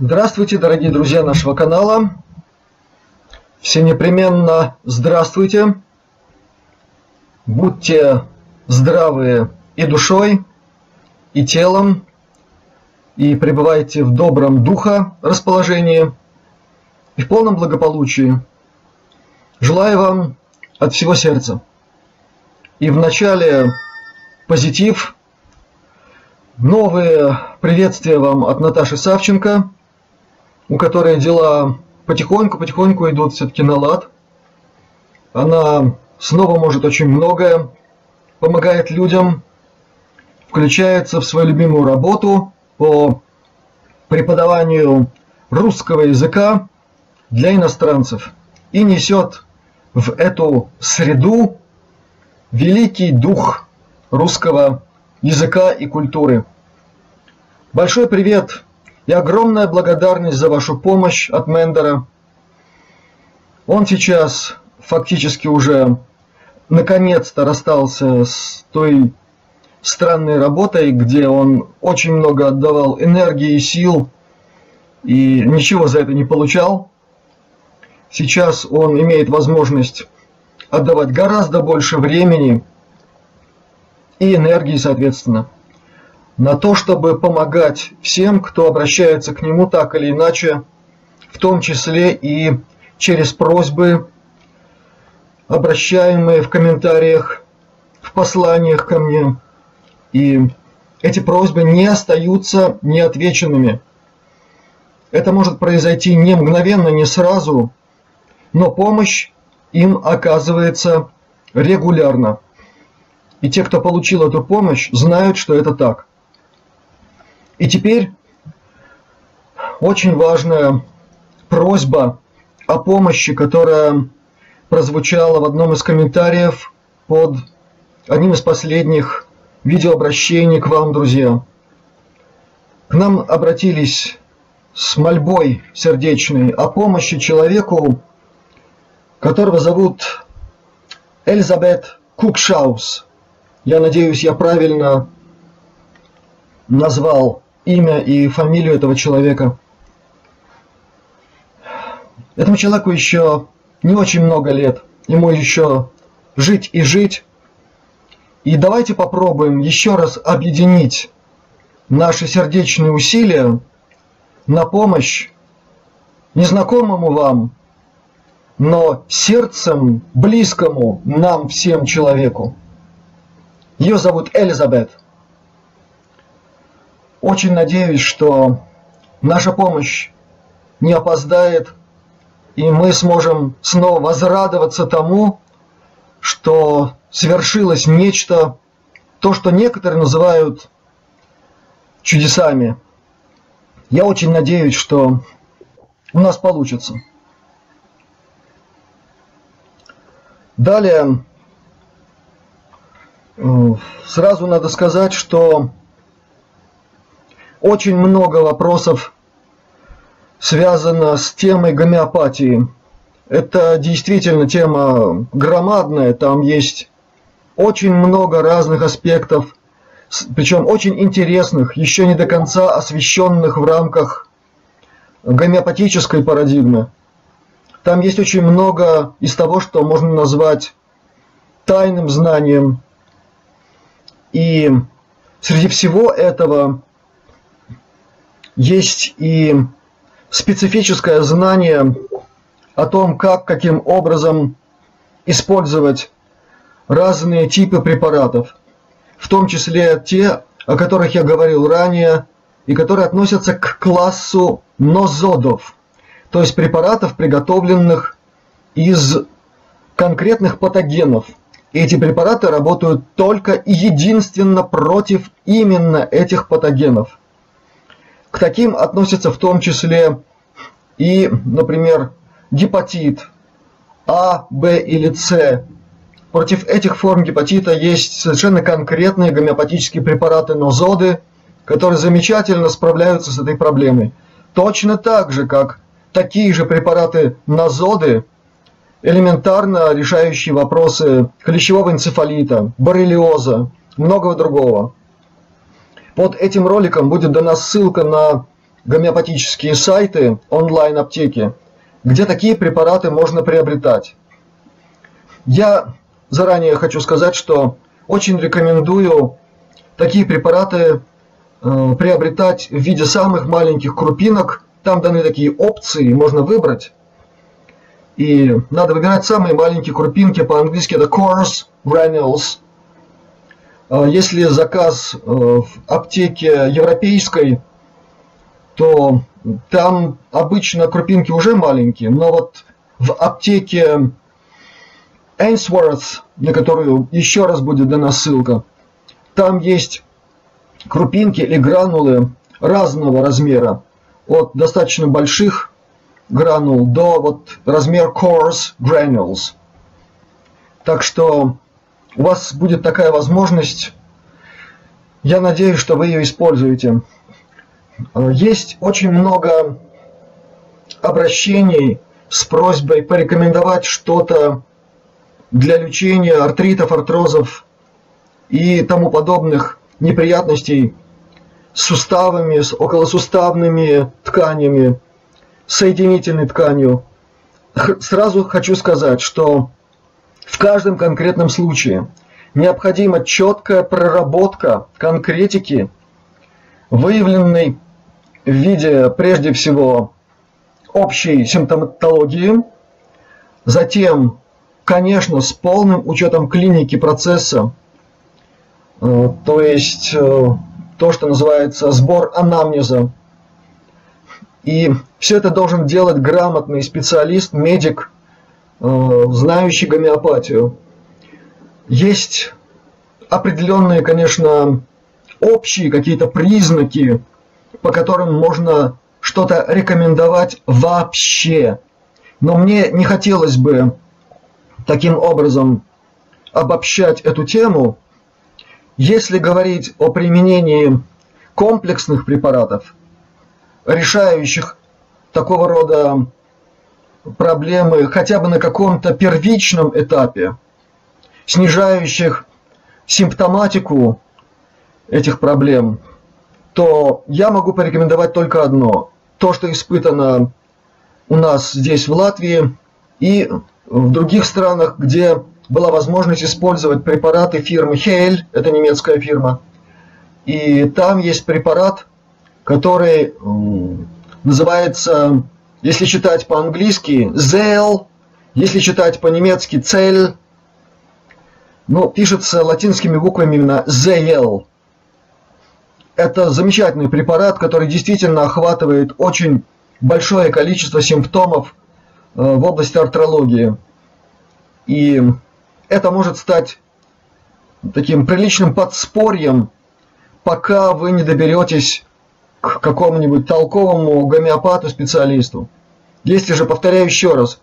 Здравствуйте, дорогие друзья нашего канала. Все непременно здравствуйте. Будьте здравы и душой, и телом, и пребывайте в добром духа расположении и в полном благополучии. Желаю вам от всего сердца. И вначале позитив. Новые приветствия вам от Наташи Савченко, у которой дела потихоньку-потихоньку идут все-таки на лад. Она снова может очень многое, помогает людям, включается в свою любимую работу по преподаванию русского языка для иностранцев и несет в эту среду великий дух русского языка и культуры. Большой привет и огромная благодарность за вашу помощь от Мэндора. Он сейчас фактически уже наконец-то расстался с той странной работой, где он очень много отдавал энергии и сил и ничего за это не получал. Сейчас он имеет возможность отдавать гораздо больше времени и энергии, соответственно, на то, чтобы помогать всем, кто обращается к нему так или иначе, в том числе и через просьбы, обращаемые в комментариях, в посланиях ко мне. И эти просьбы не остаются неотвеченными. Это может произойти не мгновенно, не сразу, но помощь им оказывается регулярно. И те, кто получил эту помощь, знают, что это так. И теперь очень важная просьба о помощи, которая прозвучала в одном из комментариев под одним из последних видеообращений к вам, друзья. К нам обратились с мольбой сердечной о помощи человеку, которого зовут Элизабет Кукшаус. Я надеюсь, я правильно назвал имя и фамилию этого человека. Этому человеку еще не очень много лет. Ему еще жить и жить. И давайте попробуем еще раз объединить наши сердечные усилия на помощь незнакомому вам, но сердцем близкому нам всем человеку. Ее зовут Элизабет. Очень надеюсь, что наша помощь не опоздает, и мы сможем снова возрадоваться тому, что свершилось нечто, то, что некоторые называют чудесами. Я очень надеюсь, что у нас получится. Далее. Сразу надо сказать, что очень много вопросов связано с темой гомеопатии. Это действительно тема громадная, там есть очень много разных аспектов, причем очень интересных, еще не до конца освещенных в рамках гомеопатической парадигмы. Там есть очень много из того, что можно назвать тайным знанием. И среди всего этого есть и специфическое знание о том, как, каким образом использовать разные типы препаратов, в том числе те, о которых я говорил ранее, и которые относятся к классу нозодов, то есть препаратов, приготовленных из конкретных патогенов. Эти препараты работают только и единственно против именно этих патогенов. К таким относятся в том числе и, например, гепатит А, Б или С. Против этих форм гепатита есть совершенно конкретные гомеопатические препараты нозоды, которые замечательно справляются с этой проблемой. Точно так же, как такие же препараты нозоды, элементарно решающие вопросы клещевого энцефалита, боррелиоза, многого другого. Под этим роликом будет дана ссылка на гомеопатические сайты, онлайн-аптеки, где такие препараты можно приобретать. Я заранее хочу сказать, что очень рекомендую такие препараты приобретать в виде самых маленьких крупинок. Там даны такие опции, можно выбрать. И надо выбирать самые маленькие крупинки, по-английски это coarse granules. Если заказ в аптеке европейской, то там обычно крупинки уже маленькие, но вот в аптеке Ainsworth, на которую еще раз будет дана ссылка, там есть крупинки или гранулы разного размера, от достаточно больших гранул до вот размер coarse granules. Так что у вас будет такая возможность. Я надеюсь, что вы ее используете. Есть очень много обращений с просьбой порекомендовать что-то для лечения артритов, артрозов и тому подобных неприятностей с суставами, с околосуставными тканями, соединительной тканью. Сразу хочу сказать, что в каждом конкретном случае необходима четкая проработка конкретики, выявленной в виде, прежде всего, общей симптоматологии, затем, конечно, с полным учетом клиники процесса, то есть то, что называется сбор анамнеза. И все это должен делать грамотный специалист, медик, знающий гомеопатию. Есть определенные, конечно, общие какие-то признаки, по которым можно что-то рекомендовать вообще. Но мне не хотелось бы таким образом обобщать эту тему. Если говорить о применении комплексных препаратов, решающих такого рода проблемы хотя бы на каком-то первичном этапе, снижающих симптоматику этих проблем, то я могу порекомендовать только одно. То, что испытано у нас здесь в Латвии и в других странах, где была возможность использовать препараты фирмы Heel, это немецкая фирма, и там есть препарат, который называется, если читать по-английски, ZEL, если читать по-немецки ZEL, но пишется латинскими буквами именно ZEL. Это замечательный препарат, который действительно охватывает очень большое количество симптомов в области артрологии. И это может стать таким приличным подспорьем, пока вы не доберетесь к какому-нибудь толковому гомеопату-специалисту. Если же, повторяю еще раз,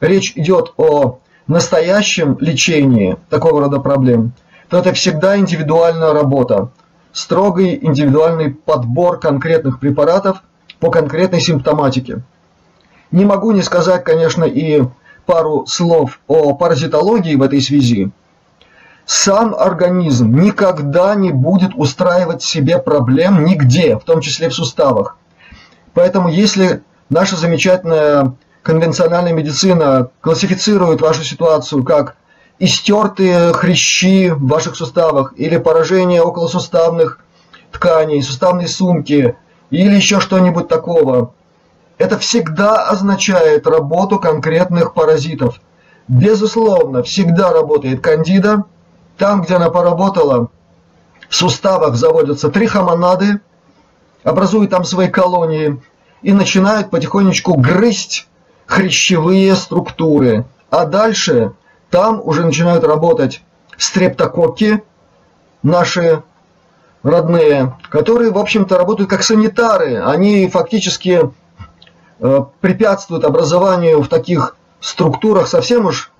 речь идет о настоящем лечении такого рода проблем, то это всегда индивидуальная работа, строгий индивидуальный подбор конкретных препаратов по конкретной симптоматике. Не могу не сказать, конечно, и пару слов о паразитологии в этой связи. Сам организм никогда не будет устраивать себе проблем нигде, в том числе в суставах. Поэтому если наша замечательная конвенциональная медицина классифицирует вашу ситуацию как истертые хрящи в ваших суставах, или поражение околосуставных тканей, суставной сумки, или еще что-нибудь такого, это всегда означает работу конкретных паразитов. Безусловно, всегда работает кандида. Там, где она поработала, в суставах заводятся трихомонады, образуют там свои колонии и начинают потихонечку грызть хрящевые структуры. А дальше там уже начинают работать стрептококки, наши родные, которые, в общем-то, работают как санитары. Они фактически препятствуют образованию в таких структурах совсем уж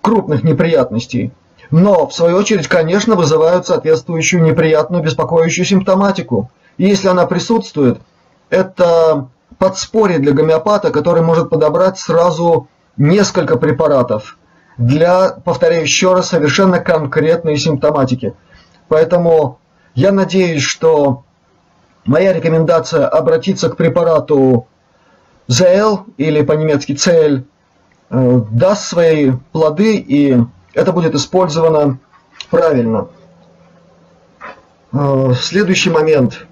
крупных неприятностей. Но, в свою очередь, конечно, вызывают соответствующую неприятную, беспокоящую симптоматику. И если она присутствует, это подспорье для гомеопата, который может подобрать сразу несколько препаратов для, повторяю еще раз, совершенно конкретной симптоматики. Поэтому я надеюсь, что Моя рекомендация — обратиться к препарату ZEL, или по-немецки CL, даст свои плоды, и это будет использовано правильно. Следующий момент.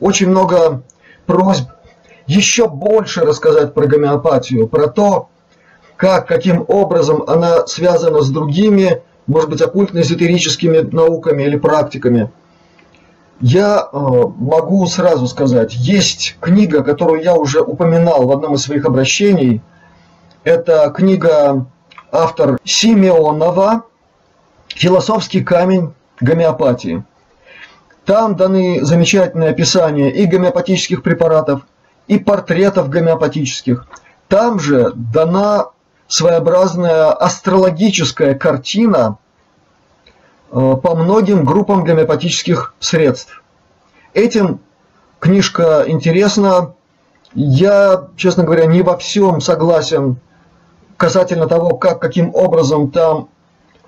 Очень много просьб еще больше рассказать про гомеопатию, про то, каким образом она связана с другими, может быть, оккультно-эзотерическими науками или практиками. Я могу сразу сказать, есть книга, которую я уже упоминал в одном из своих обращений. Это книга, автор Симеонова, «Философский камень гомеопатии». Там даны замечательные описания и гомеопатических препаратов, и портретов гомеопатических. Там же дана своеобразная астрологическая картина по многим группам гомеопатических средств. Этим книжка интересна. Я, честно говоря, не во всем согласен касательно того, каким образом там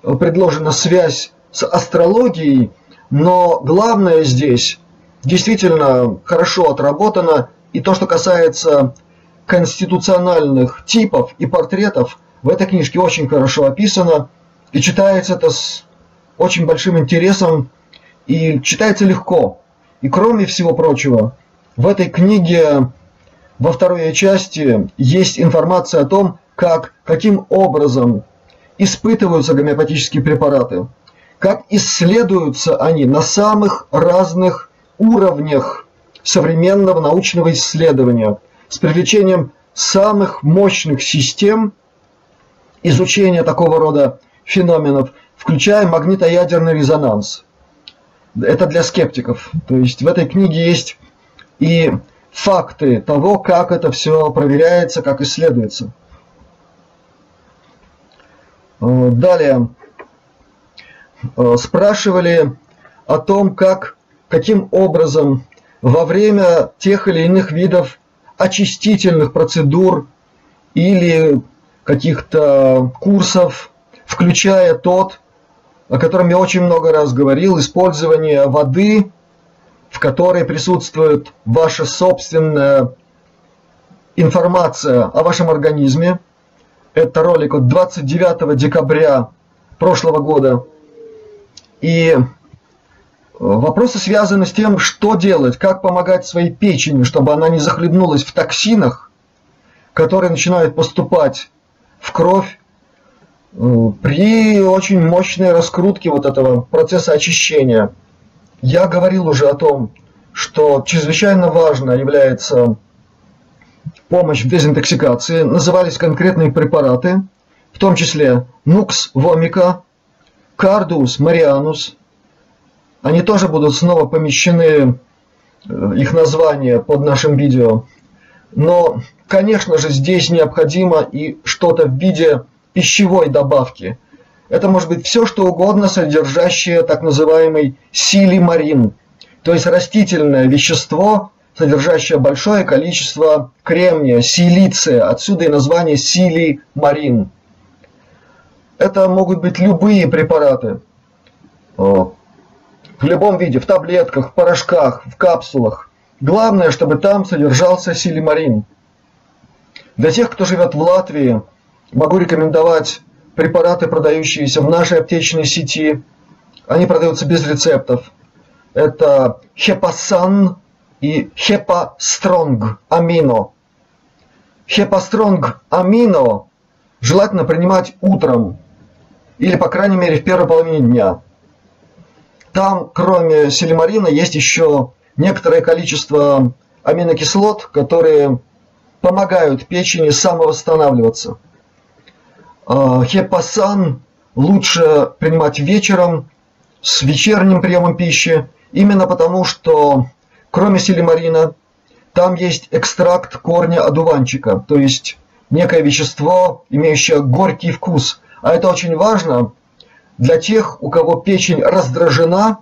предложена связь с астрологией, но главное здесь действительно хорошо отработано, и то, что касается конституциональных типов и портретов, в этой книжке очень хорошо описано, и читается это с очень большим интересом, и читается легко. И кроме всего прочего, в этой книге во второй части есть информация о том, каким образом испытываются гомеопатические препараты, как исследуются они на самых разных уровнях современного научного исследования с привлечением самых мощных систем изучения такого рода феноменов, включая магнитоядерный резонанс. Это для скептиков. То есть в этой книге есть и факты того, как это все проверяется, как исследуется. Далее. Спрашивали о том, каким образом во время тех или иных видов очистительных процедур или каких-то курсов, включая тот, о котором я очень много раз говорил, использование воды, в которой присутствует ваша собственная информация о вашем организме. Это ролик от 29 декабря прошлого года. И вопросы связаны с тем, что делать, как помогать своей печени, чтобы она не захлебнулась в токсинах, которые начинают поступать в кровь при очень мощной раскрутке вот этого процесса очищения. Я говорил уже о том, что чрезвычайно важно является помощь в дезинтоксикации. Назывались конкретные препараты, в том числе Нукс Вомика, Кардиус Марианус. Они тоже будут снова помещены, их название, под нашим видео. Но, конечно же, здесь необходимо и что-то в виде пищевой добавки. Это может быть все, что угодно, содержащее так называемый силимарин, то есть растительное вещество, содержащее большое количество кремния, силиция, отсюда и название силимарин. Это могут быть любые препараты. В любом виде, в таблетках, в порошках, в капсулах. Главное, чтобы там содержался силимарин. Для тех, кто живет в Латвии, могу рекомендовать препараты, продающиеся в нашей аптечной сети. Они продаются без рецептов. Это Хепасан и Хепастронг Амино. Хепастронг Амино желательно принимать утром или, по крайней мере, в первой половине дня. Там, кроме силимарина, есть еще некоторое количество аминокислот, которые помогают печени самовосстанавливаться. Хепасан лучше принимать вечером, с вечерним приемом пищи, именно потому, что кроме силимарина там есть экстракт корня одуванчика, то есть некое вещество, имеющее горький вкус. А это очень важно для тех, у кого печень раздражена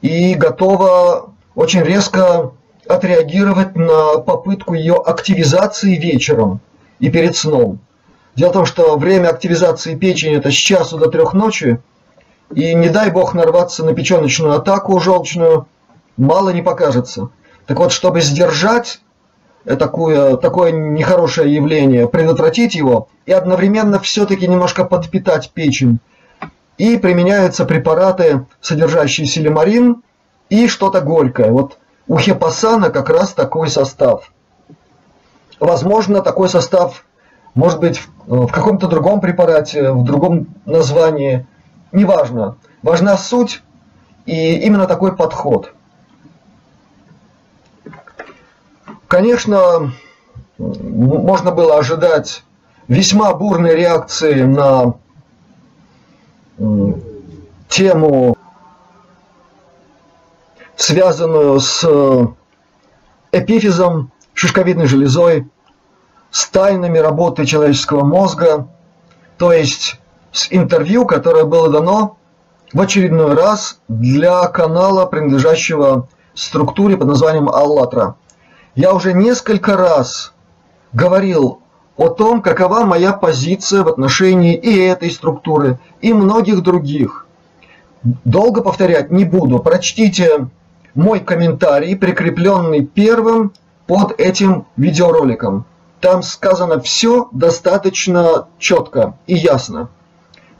и готова очень резко отреагировать на попытку ее активизации вечером и перед сном. Дело в том, что время активизации печени – это с часу до 3 ночи, и не дай бог нарваться на печеночную атаку желчную, мало не покажется. Так вот, чтобы сдержать такое нехорошее явление, предотвратить его и одновременно все-таки немножко подпитать печень. И применяются препараты, содержащие силимарин и что-то горькое. Вот у хепасана как раз такой состав. Возможно, такой состав может быть в каком-то другом препарате, в другом названии. Неважно. Важна суть и именно такой подход. Конечно, можно было ожидать весьма бурной реакции на тему, связанную с эпифизом, шишковидной железой, с тайнами работы человеческого мозга, то есть с интервью, которое было дано в очередной раз для канала, принадлежащего структуре под названием «Аллатра». Я уже несколько раз говорил о том, какова моя позиция в отношении и этой структуры, и многих других. Долго повторять не буду. Прочтите мой комментарий, прикрепленный первым под этим видеороликом. Там сказано все достаточно четко и ясно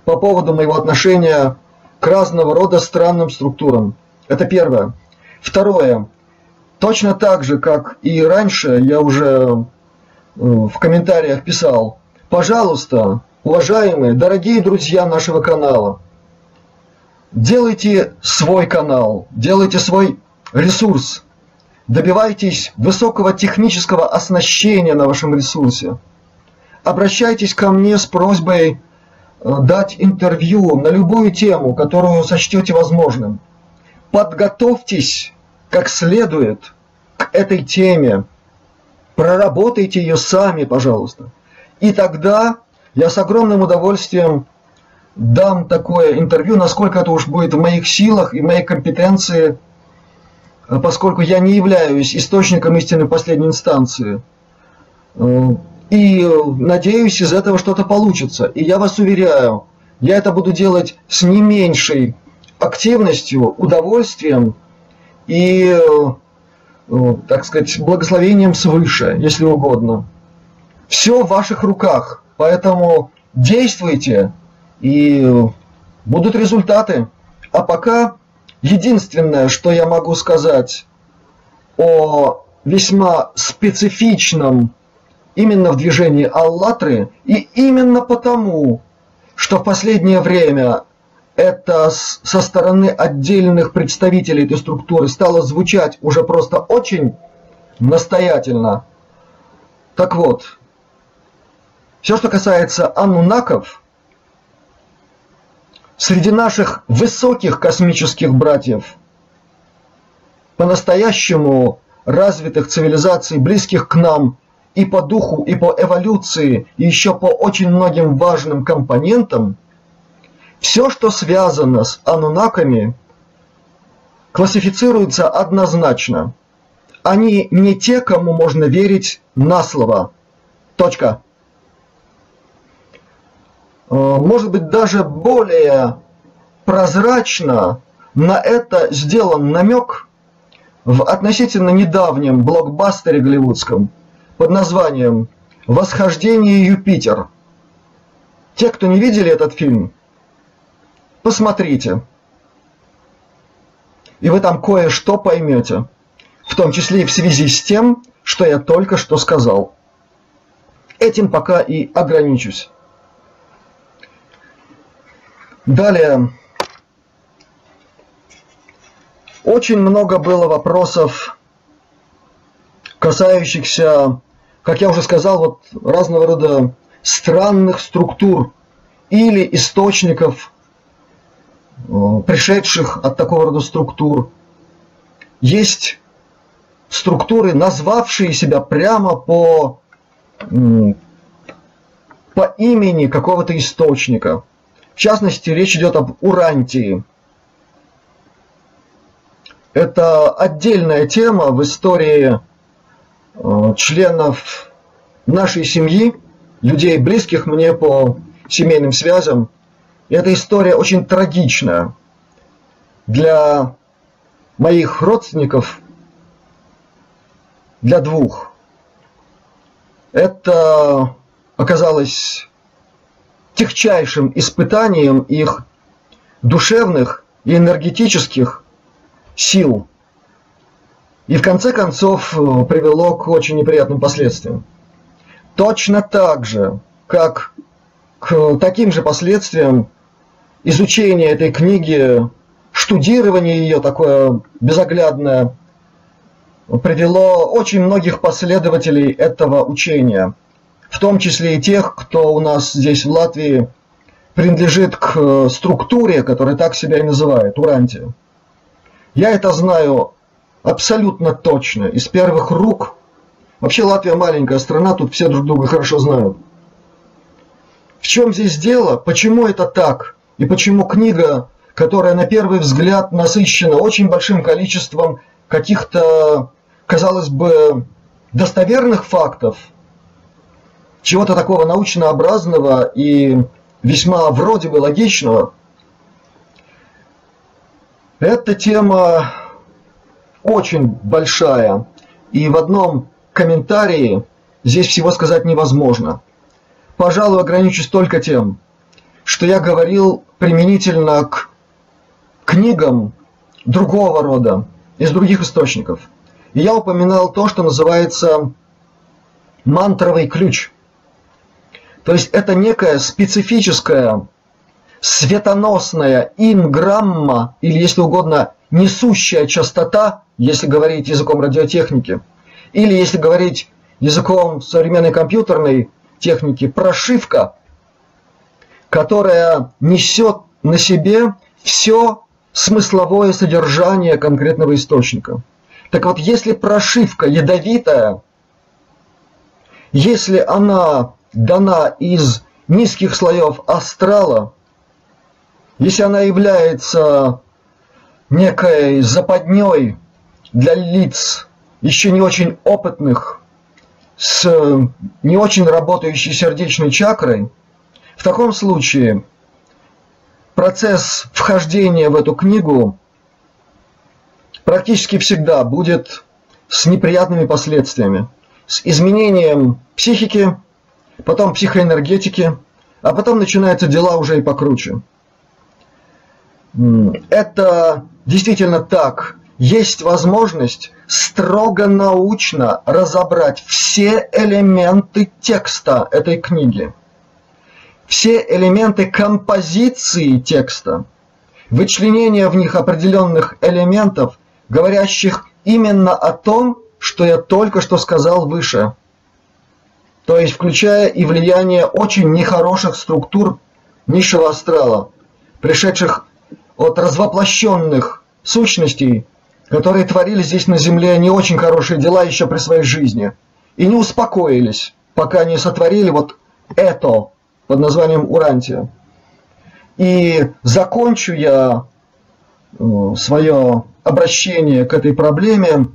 по поводу моего отношения к разного рода странным структурам. Это первое. Второе. Точно так же, как и раньше, я уже в комментариях писал: пожалуйста, уважаемые, дорогие друзья нашего канала, делайте свой канал, делайте свой ресурс, добивайтесь высокого технического оснащения на вашем ресурсе, обращайтесь ко мне с просьбой дать интервью на любую тему, которую сочтете возможным. Подготовьтесь как следует к этой теме, проработайте ее сами, пожалуйста. И тогда я с огромным удовольствием дам такое интервью, насколько это уж будет в моих силах и в моей компетенции, поскольку я не являюсь источником истины последней инстанции. И надеюсь, из этого что-то получится. И я вас уверяю, я это буду делать с не меньшей активностью, удовольствием и, так сказать, благословением свыше, если угодно. Все в ваших руках, поэтому действуйте, и будут результаты. А пока единственное, что я могу сказать о весьма специфичном именно в движении «Аллатры», и именно потому, что в последнее время это со стороны отдельных представителей этой структуры стало звучать уже просто очень настоятельно. Так вот, все, что касается ануннаков, среди наших высоких космических братьев, по-настоящему развитых цивилизаций, близких к нам и по духу, и по эволюции, и еще по очень многим важным компонентам, все, что связано с ануннаками, классифицируется однозначно. Они не те, кому можно верить на слово. Точка. Может быть, даже более прозрачно на это сделан намек в относительно недавнем блокбастере голливудском под названием «Восхождение Юпитер». Те, кто не видели этот фильм, посмотрите, и вы там кое-что поймете, в том числе и в связи с тем, что я только что сказал. Этим пока и ограничусь. Далее. Очень много было вопросов, касающихся, как я уже сказал, вот разного рода странных структур или источников, пришедших от такого рода структур. Есть структуры, назвавшие себя прямо по имени какого-то источника. В частности, речь идет об Урантии. Это отдельная тема в истории членов нашей семьи, людей, близких мне по семейным связям. И эта история очень трагичная для моих родственников для двух. Это оказалось техчайшим испытанием их душевных и энергетических сил. И в конце концов привело к очень неприятным последствиям. Точно так же, как к таким же последствиям изучение этой книги, штудирование ее такое безоглядное, привело очень многих последователей этого учения, в том числе и тех, кто у нас здесь в Латвии принадлежит к структуре, которая так себя и называет, Урантия. Я это знаю абсолютно точно, из первых рук. Вообще Латвия маленькая страна, тут все друг друга хорошо знают. В чем здесь дело? Почему это так? И почему книга, которая на первый взгляд насыщена очень большим количеством каких-то, казалось бы, достоверных фактов, чего-то такого научнообразного и весьма вроде бы логичного, эта тема очень большая, и в одном комментарии здесь всего сказать невозможно. Пожалуй, ограничусь только тем, что я говорил применительно к книгам другого рода, из других источников. И я упоминал то, что называется мантровый ключ. То есть это некая специфическая, светоносная инграмма, или, если угодно, несущая частота, если говорить языком радиотехники, или, если говорить языком современной компьютерной техники, прошивка, которая несет на себе все смысловое содержание конкретного источника. Так вот, если прошивка ядовитая, если она дана из низких слоев астрала, если она является некой западней для лиц, еще не очень опытных, с не очень работающей сердечной чакрой, в таком случае процесс вхождения в эту книгу практически всегда будет с неприятными последствиями, с изменением психики, потом психоэнергетики, а потом начинаются дела уже и покруче. Это действительно так. Есть возможность строго научно разобрать все элементы текста этой книги, все элементы композиции текста, вычленение в них определенных элементов, говорящих именно о том, что я только что сказал выше. То есть включая и влияние очень нехороших структур низшего астрала, пришедших от развоплощенных сущностей, которые творили здесь на Земле не очень хорошие дела еще при своей жизни и не успокоились, пока не сотворили вот это под названием Урантия. И закончу я свое обращение к этой проблеме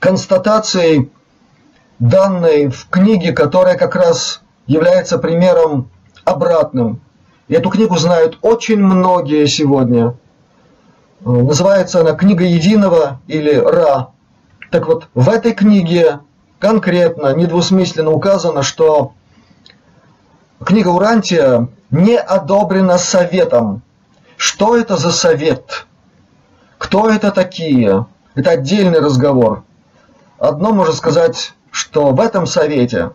констатацией, данной в книге, которая как раз является примером обратным. И эту книгу знают очень многие сегодня. Называется она «Книга Единого» или «Ра». Так вот, в этой книге конкретно, недвусмысленно указано, что книга Урантия не одобрена советом. Что это за совет? Кто это такие? Это отдельный разговор. Одно можно сказать, что в этом совете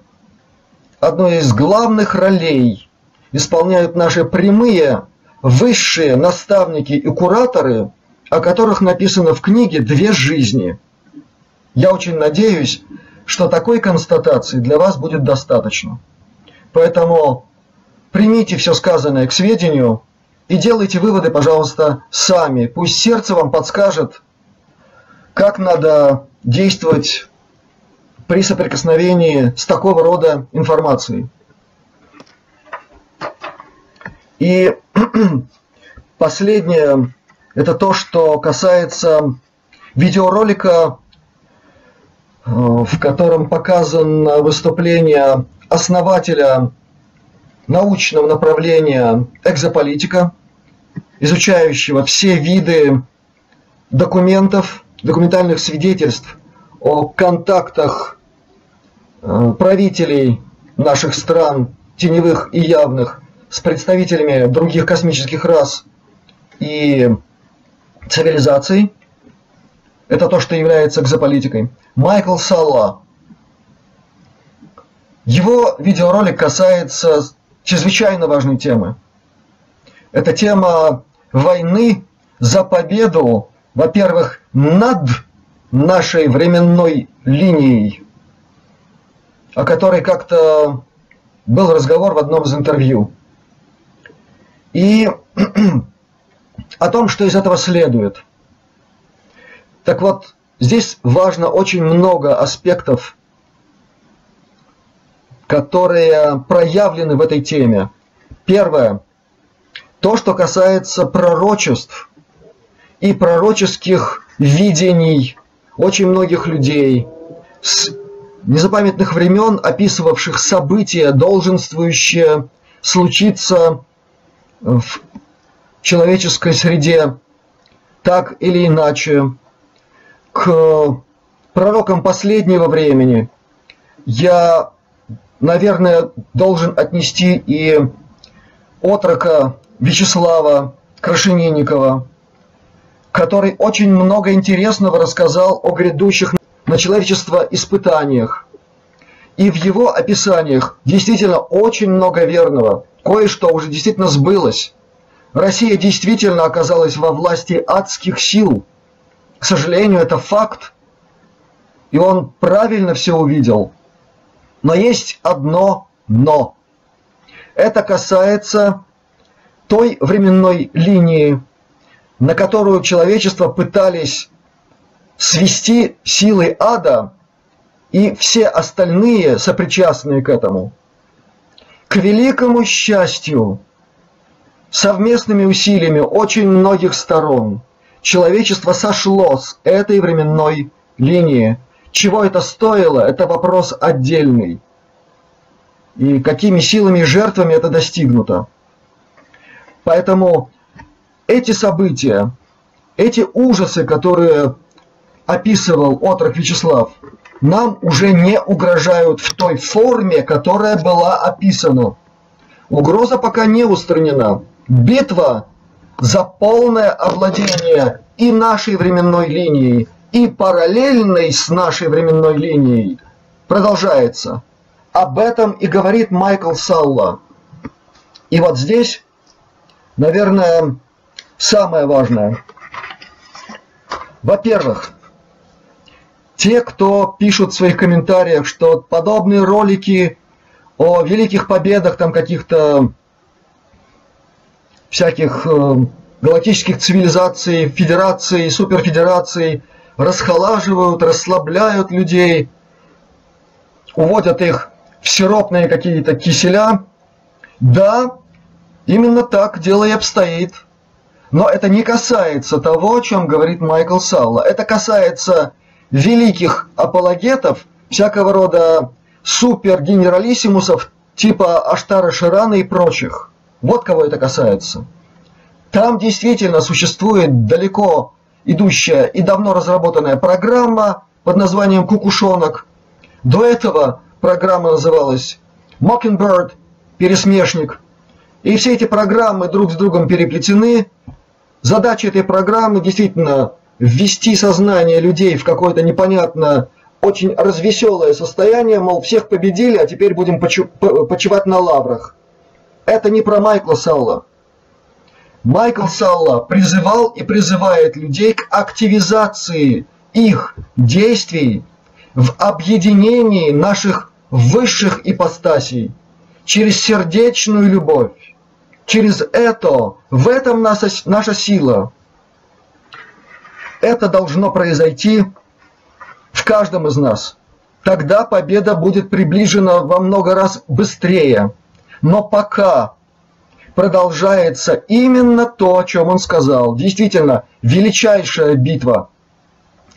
одну из главных ролей исполняют наши прямые, высшие наставники и кураторы, о которых написано в книге «Две жизни». Я очень надеюсь, что такой констатации для вас будет достаточно. Поэтому примите все сказанное к сведению и делайте выводы, пожалуйста, сами. Пусть сердце вам подскажет, как надо действовать при соприкосновении с такого рода информацией. И последнее, это то, что касается видеоролика, в котором показано выступление основателя научного направления экзополитика, изучающего все виды документальных свидетельств о контактах правителей наших стран, теневых и явных, с представителями других космических рас и цивилизаций. Это то, что является экзополитикой. Майкл Салла. Его видеоролик касается чрезвычайно важной темы. Это тема войны за победу, во-первых, над нашей временной линией, о которой как-то был разговор в одном из интервью. И о том, что из этого следует. Так вот, здесь важно очень много аспектов, которые проявлены в этой теме. Первое. То, что касается пророчеств и пророческих видений очень многих людей с незапамятных времен, описывавших события, долженствующие случиться в человеческой среде так или иначе. К пророкам последнего времени я, наверное, должен отнести и отрока Вячеслава Крашененникова, который очень много интересного рассказал о грядущих на человечество испытаниях. И в его описаниях действительно очень много верного. Кое-что уже действительно сбылось. Россия действительно оказалась во власти адских сил. К сожалению, это факт. И он правильно все увидел. Но есть одно «но». Это касается той временной линии, на которую человечество пытались свести силы ада и все остальные, сопричастные к этому. К великому счастью, совместными усилиями очень многих сторон, человечество сошло с этой временной линии. Чего это стоило, это вопрос отдельный. И какими силами и жертвами это достигнуто. Поэтому эти события, эти ужасы, которые описывал отрок Вячеслав, нам уже не угрожают в той форме, которая была описана. Угроза пока не устранена. Битва за полное овладение и нашей временной линией, и параллельной с нашей временной линией продолжается. Об этом и говорит Майкл Салла. И вот здесь, наверное, самое важное. Во-первых, те, кто пишут в своих комментариях, что подобные ролики о великих победах, там каких-то всяких галактических цивилизаций, федераций, суперфедераций, расхолаживают, расслабляют людей, уводят их в сиропные какие-то киселя. Да, именно так дело и обстоит. Но это не касается того, о чем говорит Майкл Салла. Это касается великих апологетов, всякого рода супергенералиссимусов, типа Аштара Ширана и прочих. Вот кого это касается. Там действительно существует далеко идущая и давно разработанная программа под названием «Кукушонок». До этого программа называлась «Mockingbird», «Пересмешник». И все эти программы друг с другом переплетены. Задача этой программы действительно ввести сознание людей в какое-то непонятно, очень развеселое состояние, мол, всех победили, а теперь будем почивать на лаврах. Это не про Майкла Салла. Майкл Салла призывал и призывает людей к активизации их действий в объединении наших высших ипостасей через сердечную любовь. Через это, в этом наша сила. Это должно произойти в каждом из нас. Тогда победа будет приближена во много раз быстрее. Но пока продолжается именно то, о чем он сказал. Действительно, величайшая битва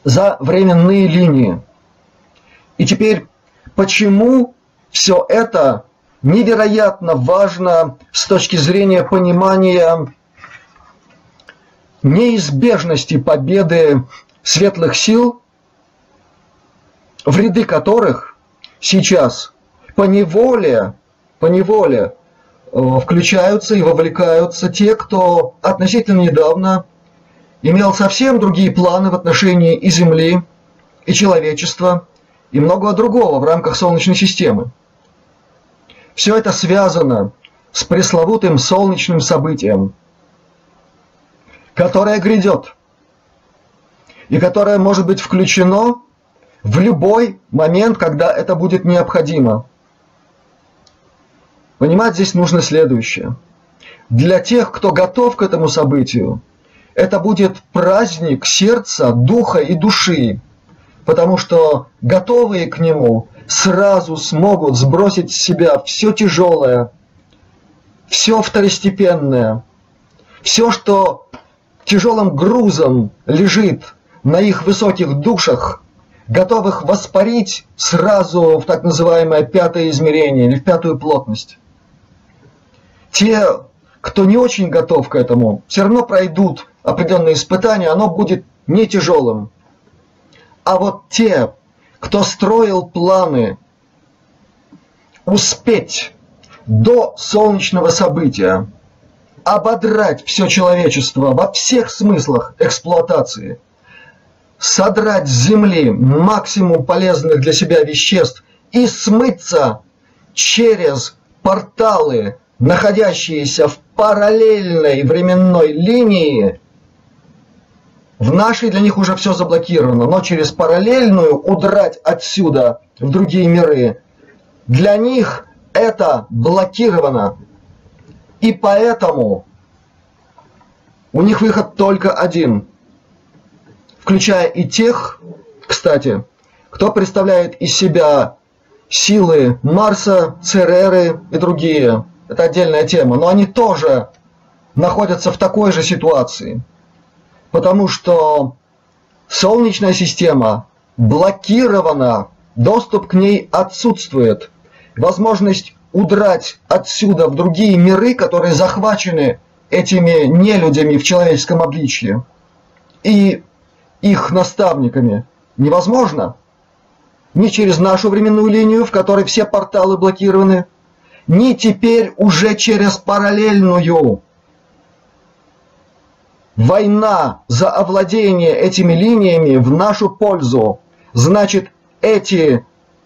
за временные линии. И теперь, почему все это невероятно важно с точки зрения понимания неизбежности победы светлых сил, в ряды которых сейчас поневоле включаются и вовлекаются те, кто относительно недавно имел совсем другие планы в отношении и Земли, и человечества, и многого другого в рамках Солнечной системы. Все это связано с пресловутым солнечным событием, которое грядет, и которое может быть включено в любой момент, когда это будет необходимо. Понимать здесь нужно следующее. Для тех, кто готов к этому событию, это будет праздник сердца, духа и души, потому что готовые к нему сразу смогут сбросить с себя все тяжелое, все второстепенное, все, что тяжелым грузом лежит на их высоких душах, готовых воспарить сразу в так называемое пятое измерение или в пятую плотность. Те, кто не очень готов к этому, все равно пройдут определенные испытания, оно будет не тяжелым. А вот те, кто строил планы успеть до солнечного события, ободрать все человечество во всех смыслах эксплуатации, содрать с земли максимум полезных для себя веществ и смыться через порталы, находящиеся в параллельной временной линии. В нашей для них уже все заблокировано, но через параллельную удрать отсюда в другие миры, для них это блокировано. И поэтому у них выход только один, включая и тех, кстати, кто представляет из себя силы Марса, Цереры и другие. Это отдельная тема, но они тоже находятся в такой же ситуации, потому что Солнечная система блокирована, доступ к ней отсутствует. Возможность удрать отсюда в другие миры, которые захвачены этими нелюдями в человеческом обличье и их наставниками, невозможно. Ни через нашу временную линию, в которой все порталы блокированы, ни теперь уже через параллельную. Война за овладение этими линиями в нашу пользу. Значит, эти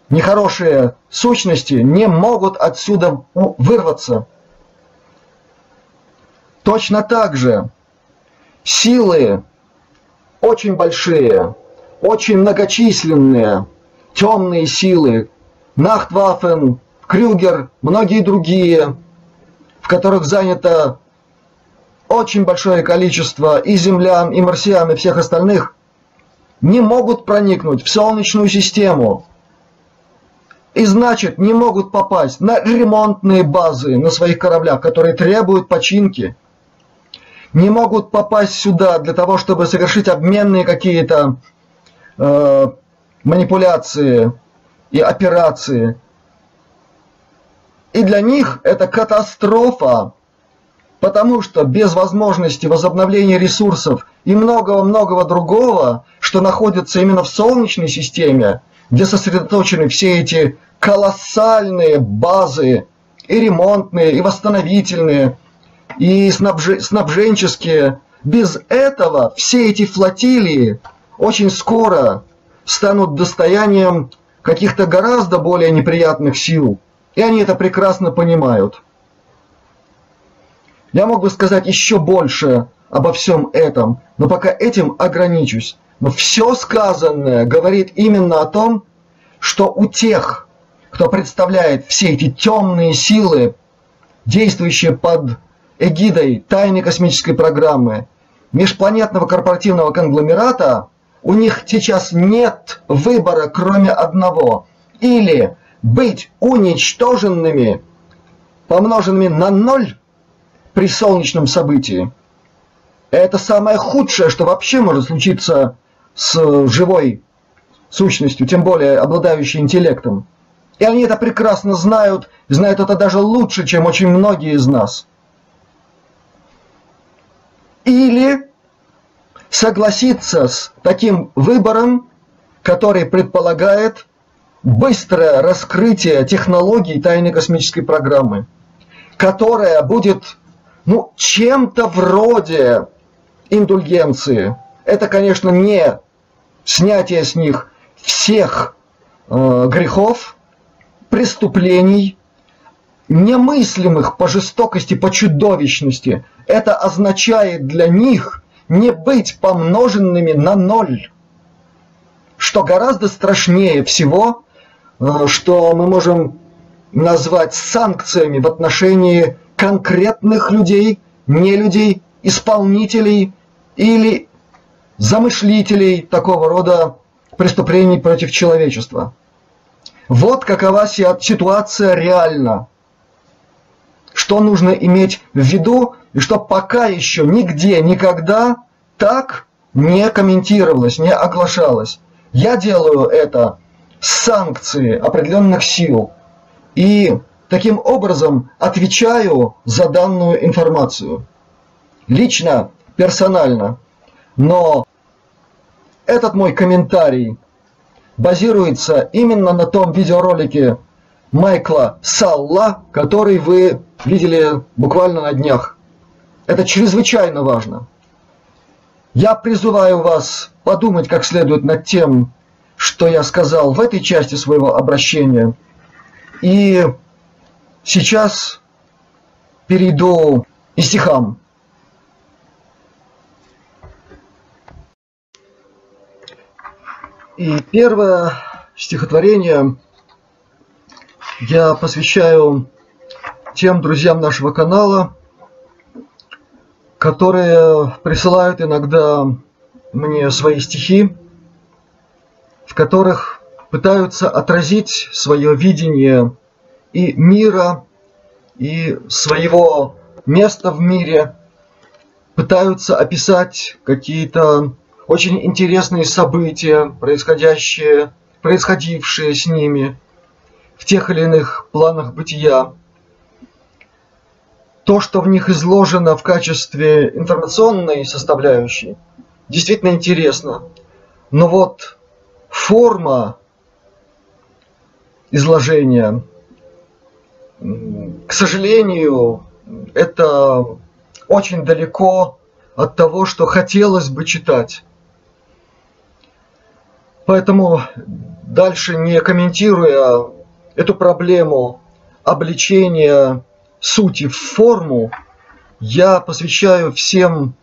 нехорошие сущности не могут отсюда вырваться. Точно так же силы очень большие, очень многочисленные, темные силы, Нахтваффен, Крюгер, многие другие, в которых занято очень большое количество и землян, и марсиан, и всех остальных, не могут проникнуть в Солнечную систему. И значит, не могут попасть на ремонтные базы на своих кораблях, которые требуют починки. Не могут попасть сюда для того, чтобы совершить обменные какие-то манипуляции и операции. И для них это катастрофа, потому что без возможности возобновления ресурсов и многого-многого другого, что находится именно в Солнечной системе, где сосредоточены все эти колоссальные базы, и ремонтные, и восстановительные, и снабженческие, без этого все эти флотилии очень скоро станут достоянием каких-то гораздо более неприятных сил. И они это прекрасно понимают. Я мог бы сказать еще больше обо всем этом, но пока этим ограничусь. Но все сказанное говорит именно о том, что у тех, кто представляет все эти темные силы, действующие под эгидой тайной космической программы, межпланетного корпоративного конгломерата, у них сейчас нет выбора, кроме одного. Или быть уничтоженными, помноженными на ноль при солнечном событии. Это самое худшее, что вообще может случиться с живой сущностью, тем более обладающей интеллектом. И они это прекрасно знают, и знают это даже лучше, чем очень многие из нас. Или согласиться с таким выбором, который предполагает быстрое раскрытие технологий тайной космической программы, которая будет, ну, чем-то вроде индульгенции. Это, конечно, не снятие с них всех грехов, преступлений, немыслимых по жестокости, по чудовищности. Это означает для них не быть помноженными на ноль. Что гораздо страшнее всего, что мы можем назвать санкциями в отношении конкретных людей, не людей, исполнителей или замышлителей такого рода преступлений против человечества. Вот какова ситуация реально. Что нужно иметь в виду, и что пока еще нигде, никогда так не комментировалось, не оглашалось. Я делаю это с санкции определенных сил и таким образом отвечаю за данную информацию. Лично, персонально. Но этот мой комментарий базируется именно на том видеоролике Майкла Салла, который вы видели буквально на днях. Это чрезвычайно важно. Я призываю вас подумать как следует над тем, что я сказал в этой части своего обращения. И сейчас перейду к стихам. И первое стихотворение я посвящаю тем друзьям нашего канала, которые присылают иногда мне свои стихи, в которых пытаются отразить свое видение и мира, и своего места в мире, пытаются описать какие-то очень интересные события, происходившие с ними в тех или иных планах бытия. То, что в них изложено в качестве информационной составляющей, действительно интересно. Но вот форма изложения, к сожалению, это очень далеко от того, что хотелось бы читать. Поэтому дальше, не комментируя эту проблему обличения сути в форму, я посвящаю всем,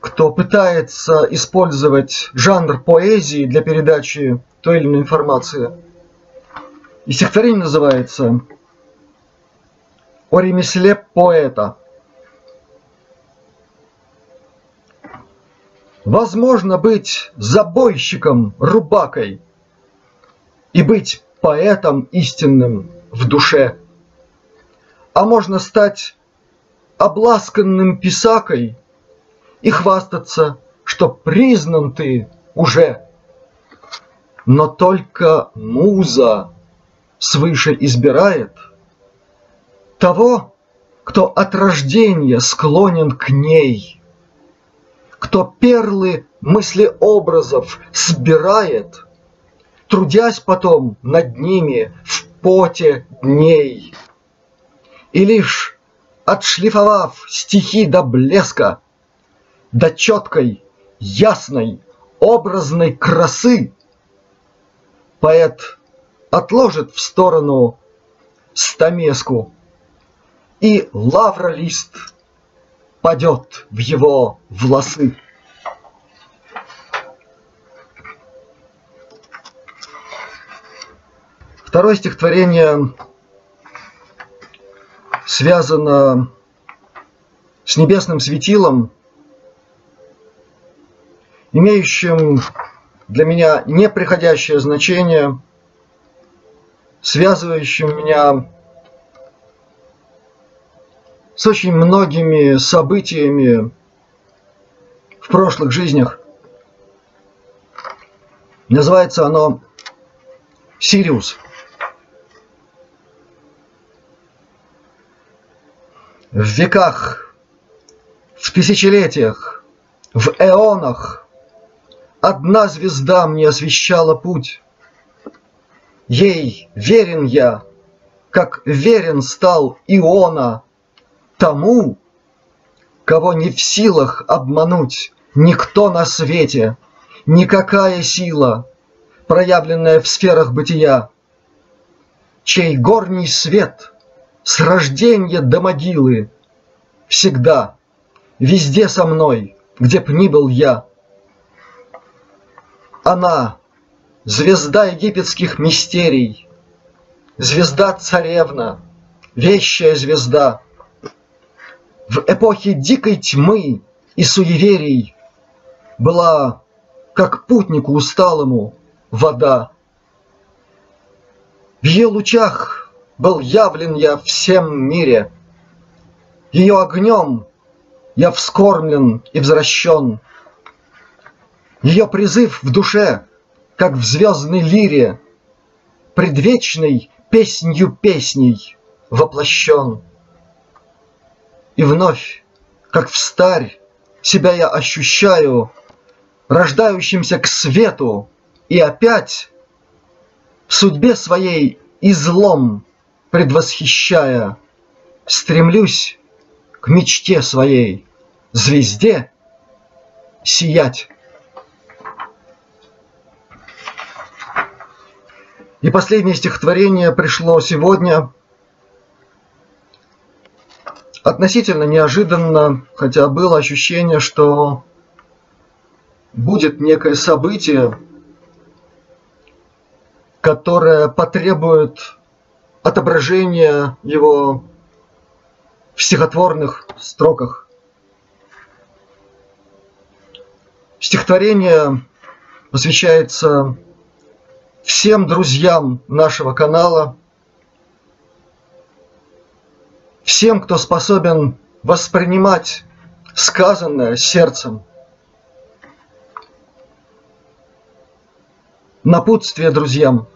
кто пытается использовать жанр поэзии для передачи той или иной информации. И стихотворение называется «О ремесле поэта». Возможно быть забойщиком, рубакой и быть поэтом истинным в душе. А можно стать обласканным писакой и хвастаться, что признан ты уже. Но только муза свыше избирает того, кто от рождения склонен к ней, кто перлы мыслеобразов собирает, трудясь потом над ними в поте дней. И лишь отшлифовав стихи до блеска, до четкой, ясной, образной красы, поэт отложит в сторону стамеску, и лавролист падет в его волосы. Второе стихотворение связано с небесным светилом, имеющим для меня неприходящее значение, связывающим меня с очень многими событиями в прошлых жизнях. Называется оно «Сириус». В веках, в тысячелетиях, В эонах одна звезда мне освещала путь. Ей верен я, как верен стал Иона тому, кого не в силах обмануть никто на свете, никакая сила, проявленная в сферах бытия, чей горний свет с рождения до могилы всегда, везде со мной, где б ни был я. Она — звезда египетских мистерий, звезда-царевна, вещая звезда. В эпохе дикой тьмы и суеверий была, как путнику усталому, вода. В ее лучах был явлен я всем мире, ее огнем я вскормлен и взращен. Ее призыв в душе, как в звездной лире, предвечной песнью песней воплощен. И вновь, как встарь, себя я ощущаю рождающимся к свету, и опять в судьбе своей излом предвосхищая, стремлюсь к мечте своей звезде сиять. И последнее стихотворение пришло сегодня. Относительно неожиданно, хотя было ощущение, что будет некое событие, которое потребует отображения его в стихотворных строках. Стихотворение посвящается всем друзьям нашего канала, всем, кто способен воспринимать сказанное сердцем. Напутствие друзьям.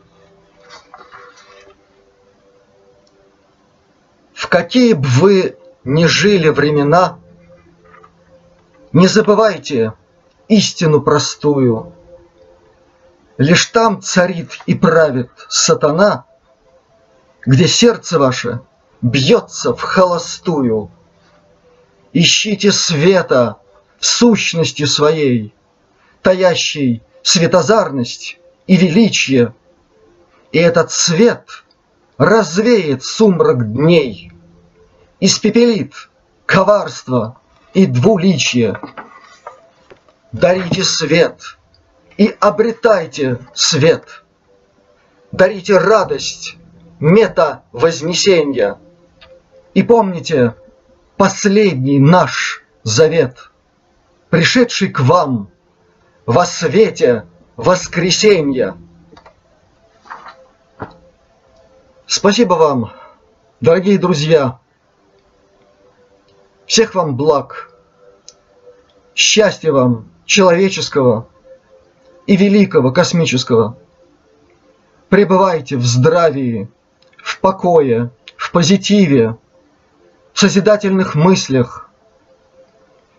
В какие бы вы ни жили времена, не забывайте истину простую. Лишь там царит и правит сатана, где сердце ваше бьется вхолостую. Ищите света в сущности своей, таящей светозарность и величие, и этот свет развеет сумрак дней, испепелит коварство и двуличие. Дарите свет и обретайте свет. Дарите радость мета-вознесенья. И помните последний наш завет, пришедший к вам во свете воскресенья. Спасибо вам, дорогие друзья. Всех вам благ, счастья вам человеческого и великого космического. Пребывайте в здравии, в покое, в позитиве, в созидательных мыслях.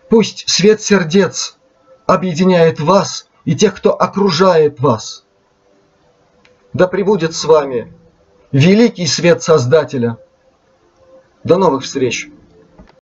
Пусть свет сердец объединяет вас и тех, кто окружает вас. Да пребудет с вами великий свет Создателя. До новых встреч!